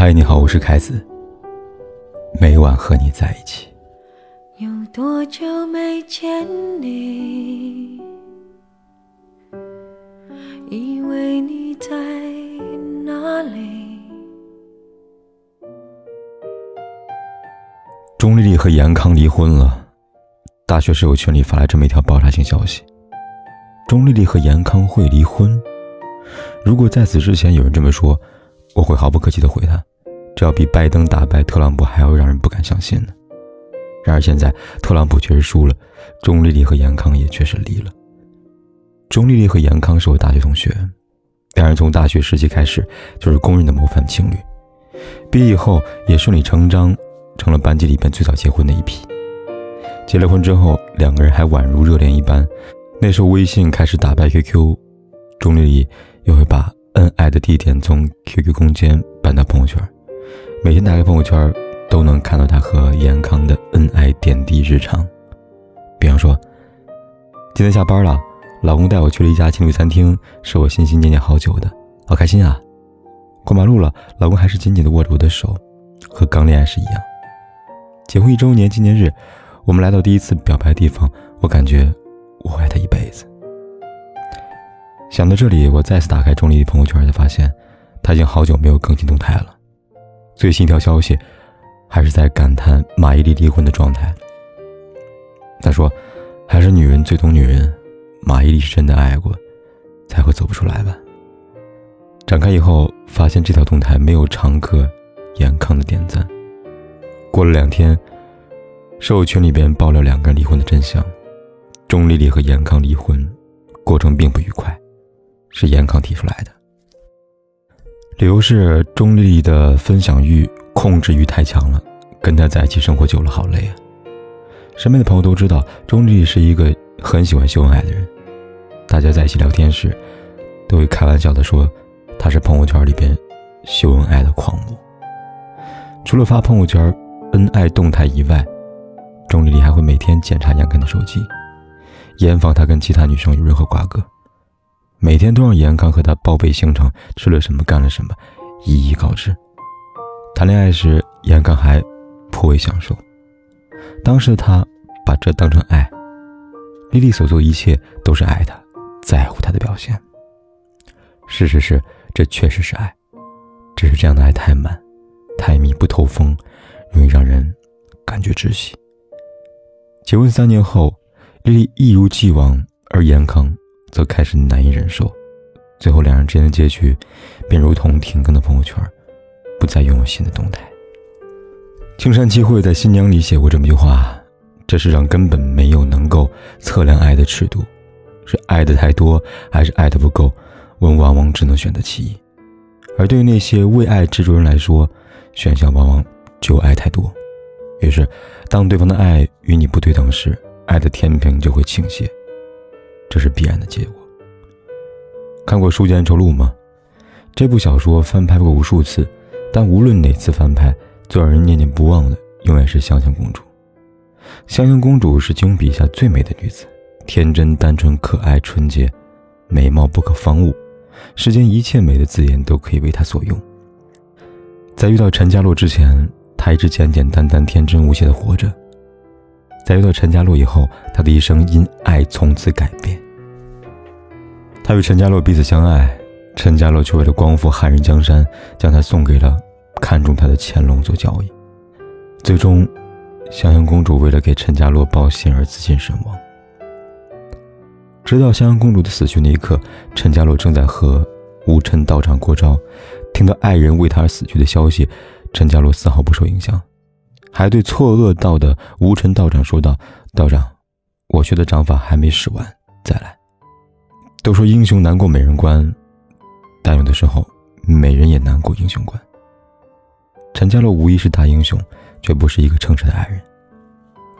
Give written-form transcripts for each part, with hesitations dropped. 嗨，你好，我是凯子，每晚和你在一起。有多久没见你，以为你在哪里。钟丽丽和严康离婚了，大学室友群里发来这么一条爆炸性消息，钟丽丽和严康会离婚。如果在此之前有人这么说，我会毫不客气地回他，这要比拜登打败特朗普还要让人不敢相信呢。然而现在特朗普确实输了，钟丽丽和严康也确实离了。钟丽丽和严康是我大学同学，两人从大学时期开始就是公认的模范情侣，毕业以后也顺理成章成了班级里边最早结婚的一批。结了婚之后，两个人还宛如热恋一般，那时候微信开始打败 QQ， 钟丽丽又会把恩爱的地点从 QQ 空间搬到朋友圈，每天打开朋友圈都能看到他和严康的恩爱点滴日常。比方说，今天下班了，老公带我去了一家情侣餐厅，是我心心念念好久的，好开心啊。过马路了，老公还是紧紧地握着我的手，和刚恋爱时一样。结婚1周年纪念日，我们来到第一次表白的地方，我感觉我爱他一辈子。想到这里，我再次打开钟丽丽朋友圈，才发现她已经好久没有更新动态了。最新一条消息还是在感叹马伊琍离婚的状态。她说，还是女人最懂女人，马伊琍是真的爱过才会走不出来吧。展开以后发现这条动态没有常客严康的点赞。过了2天，舍友群里边爆料两个人离婚的真相，钟丽丽和严康离婚过程并不愉快，是严康提出来的，理由是钟丽丽的分享欲、控制欲太强了，跟她在一起生活久了好累啊。身边的朋友都知道，钟丽丽是一个很喜欢秀恩爱的人，大家在一起聊天时，都会开玩笑的说她是朋友圈里边秀恩爱的狂魔。除了发朋友圈恩爱动态以外，钟丽丽还会每天检查严康的手机，严防她跟其他女生有任何瓜葛，每天都让严康和她报备行程，吃了什么干了什么，一一告知。谈恋爱时严康还颇为享受，当时的他把这当成爱，丽丽所做一切都是爱他、在乎他的表现。事实是，这确实是爱，只是这样的爱太满、太密不透风，容易让人感觉窒息。结婚3年后，丽丽一如既往，而严康则开始难以忍受，最后两人之间的结局便如同停更的朋友圈，不再拥有新的动态。青山七惠在《新娘》里写过这么一句话，这世上根本没有能够测量爱的尺度，是爱的太多还是爱的不够，我们往往只能选择其一。而对于那些为爱执着人来说，选项往往只有爱太多。于是当对方的爱与你不对等时，爱的天平就会倾斜，这是必然的结果。看过《书剑恩仇录》吗？这部小说翻拍过无数次，但无论哪次翻拍，最让人念念不忘的永远是香香公主。香香公主是金庸笔下最美的女子，天真单纯、可爱纯洁，美貌不可方物，世间一切美的字眼都可以为她所用。在遇到陈家洛之前，她一直简简单单、天真无邪地活着。在遇到陈家洛以后，她的一生因爱从此改变。她与陈家洛彼此相爱，陈家洛却为了光复汉人江山，将她送给了看中她的乾隆做交易。最终香香公主为了给陈家洛报信而自尽身亡。直到香香公主的死讯那一刻，陈家洛正在和吴琛道场过招，听到爱人为他而死去的消息，陈家洛丝毫不受影响，还对错愕到的吴琛道长说道，道长，我学的掌法还没使完，再来。都说英雄难过美人关，但有的时候美人也难过英雄关。陈家洛无疑是大英雄，却不是一个称职的爱人。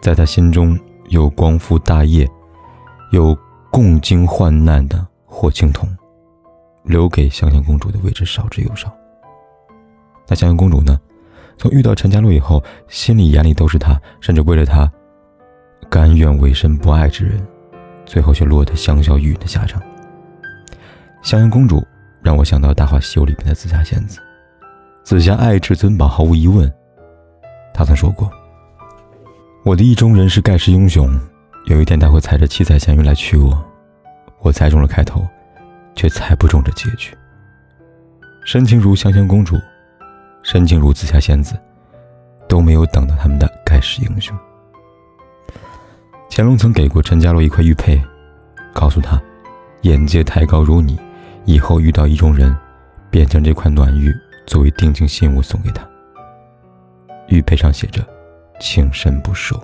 在他心中，有光复大业，有共经患难的霍青桐，留给香香公主的位置少之又少。那香香公主呢？从遇到陈家洛以后，心里眼里都是他，甚至为了他甘愿委身不爱之人，最后却落得香消玉殒的下场。香香公主让我想到《大话西游》里面的紫霞仙子，子霞爱至尊宝毫无疑问，他曾说过，我的意中人是盖世英雄，有一天他会踩着七彩祥云来娶我。我猜中了开头，却猜不中这结局。深情如香香公主，深情如紫霞仙子，都没有等到他们的盖世英雄。乾隆曾给过陈家洛一块玉佩，告诉他，眼界太高如你，以后遇到意中人，便将这块暖玉作为定情信物送给他。玉佩上写着情深不寿。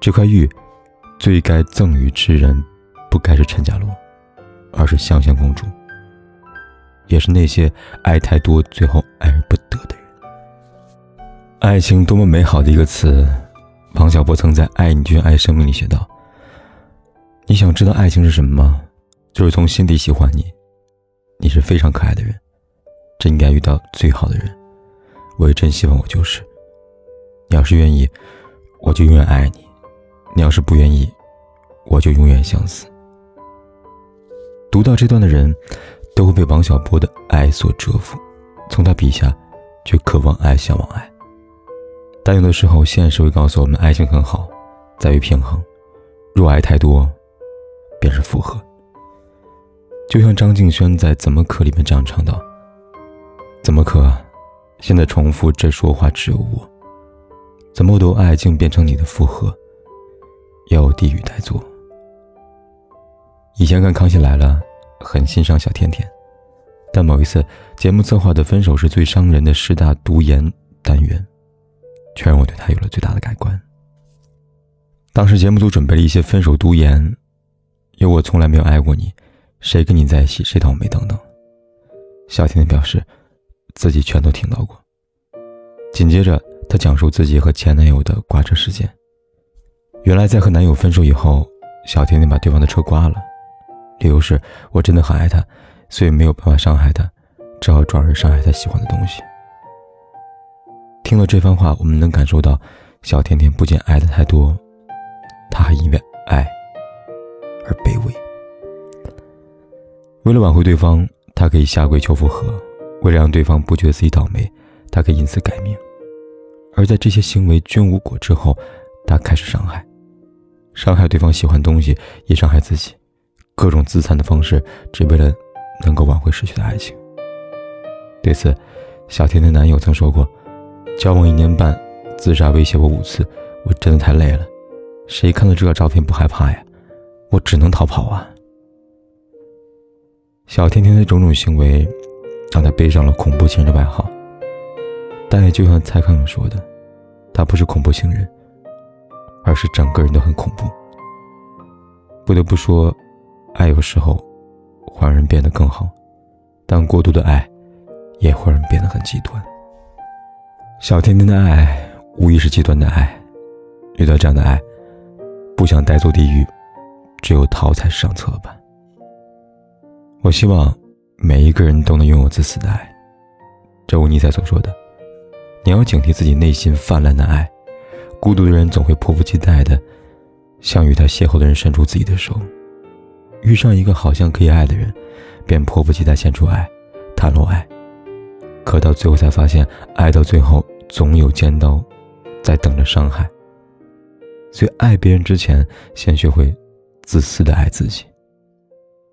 这块玉最该赠与之人，不该是陈家洛，而是香香公主，也是那些爱太多最后爱而不得的人。爱情多么美好的一个词，王小波曾在《爱你就像爱生命》里写道，你想知道爱情是什么吗？就是从心底喜欢你，你是非常可爱的人，真应该遇到最好的人，我也真希望我就是。你要是愿意，我就永远爱你，你要是不愿意，我就永远相思。读到这段的人都会被王小波的爱所折服，从他笔下却渴望爱，向往爱。但有的时候现实会告诉我们，爱情很好，在于平衡，若爱太多便是负荷。就像张敬轩在《怎么可》里面这样唱道，怎么可啊，现在重复这说话只有我，怎么都爱竟变成你的负荷，要有地狱代做。以前看《康熙来了》很欣赏小甜甜，但某一次节目策划的分手是最伤人的十大毒言单元，却让我对他有了最大的改观。当时节目组准备了一些分手毒言，有我从来没有爱过你，谁跟你在一起谁倒霉等等。小甜甜表示自己全都听到过。紧接着她讲述自己和前男友的刮车事件。原来在和男友分手以后，小甜甜把对方的车刮了，理由是我真的很爱他，所以没有办法伤害他，只好转而伤害他喜欢的东西。听了这番话，我们能感受到小甜甜不仅爱的太多，她还因为爱而卑微。为了挽回对方，她可以下跪求复合；为了让对方不觉得自己倒霉，她可以因此改名。而在这些行为均无果之后，她开始伤害对方喜欢东西，也伤害自己，各种自残的方式，只为了能够挽回失去的爱情。对此，小甜甜男友曾说过，交往1年半，自杀威胁我5次，我真的太累了，谁看到这个照片不害怕呀？我只能逃跑啊。小甜甜的种种行为让她背上了恐怖情人的外号，但也就像蔡康永说的，她不是恐怖情人，而是整个人都很恐怖。不得不说，爱有时候会让人变得更好，但过度的爱也会让人变得很极端。小甜甜的爱无疑是极端的爱，遇到这样的爱，不想呆坐地狱，只有逃才是上策吧。我希望每一个人都能拥有自私的爱，正如尼采所说的，你要警惕自己内心泛滥的爱。孤独的人总会迫不及待地向与他邂逅的人伸出自己的手，遇上一个好像可以爱的人，便迫不及待献出爱，袒露爱，可到最后才发现，爱到最后总有尖刀在等着伤害。所以爱别人之前，先学会自私的爱自己。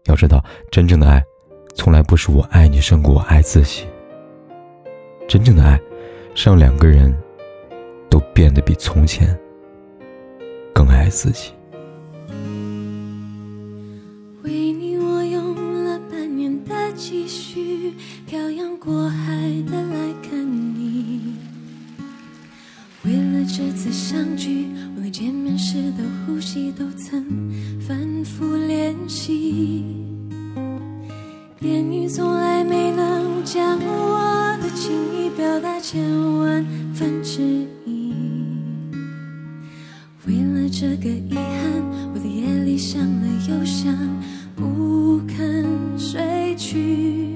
要知道，真正的爱从来不是我爱你胜过我爱自己，真正的爱是让两个人都变得比从前更爱自己。为你我用了半年的积蓄，漂洋过海的来看你，为了这次相聚，我连见面时的呼吸都曾反复练习，言语从来没能将我的情意表达1,000,000%之一，为了这个遗憾，我在夜里想了又想，不肯睡去。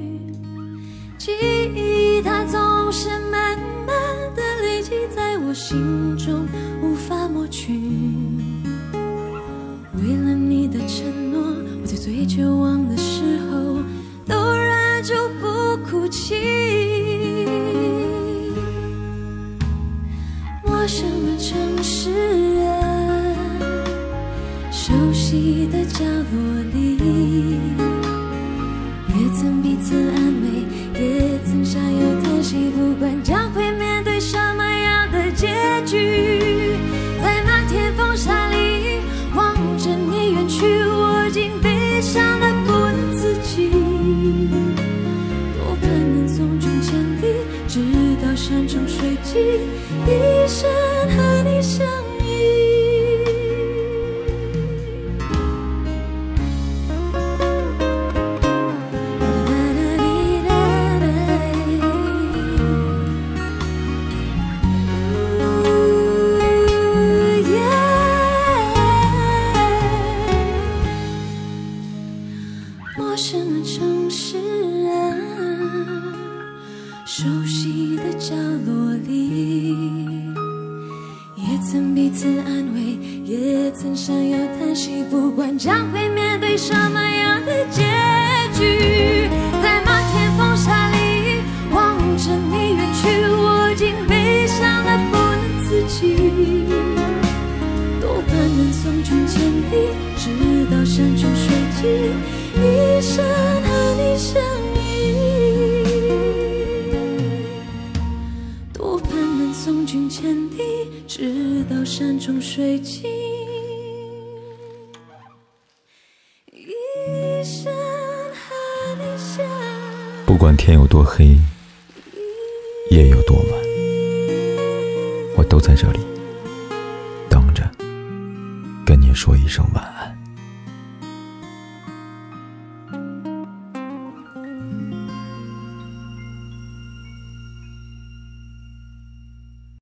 记忆它总是慢慢的累积在我心中，无法抹去。为了你的承诺，我在最绝望的时候，都忍住不哭泣。曾彼此安慰，也曾傻又叹息，不管将会面对什么样的结局，在那天风沙里望着你远去，我已经悲伤的不能自己，多盼能送君千里，直到山穷水尽，一生和你相遇。不管天有多黑，夜有多晚，我都在这里等着跟你说一声晚安。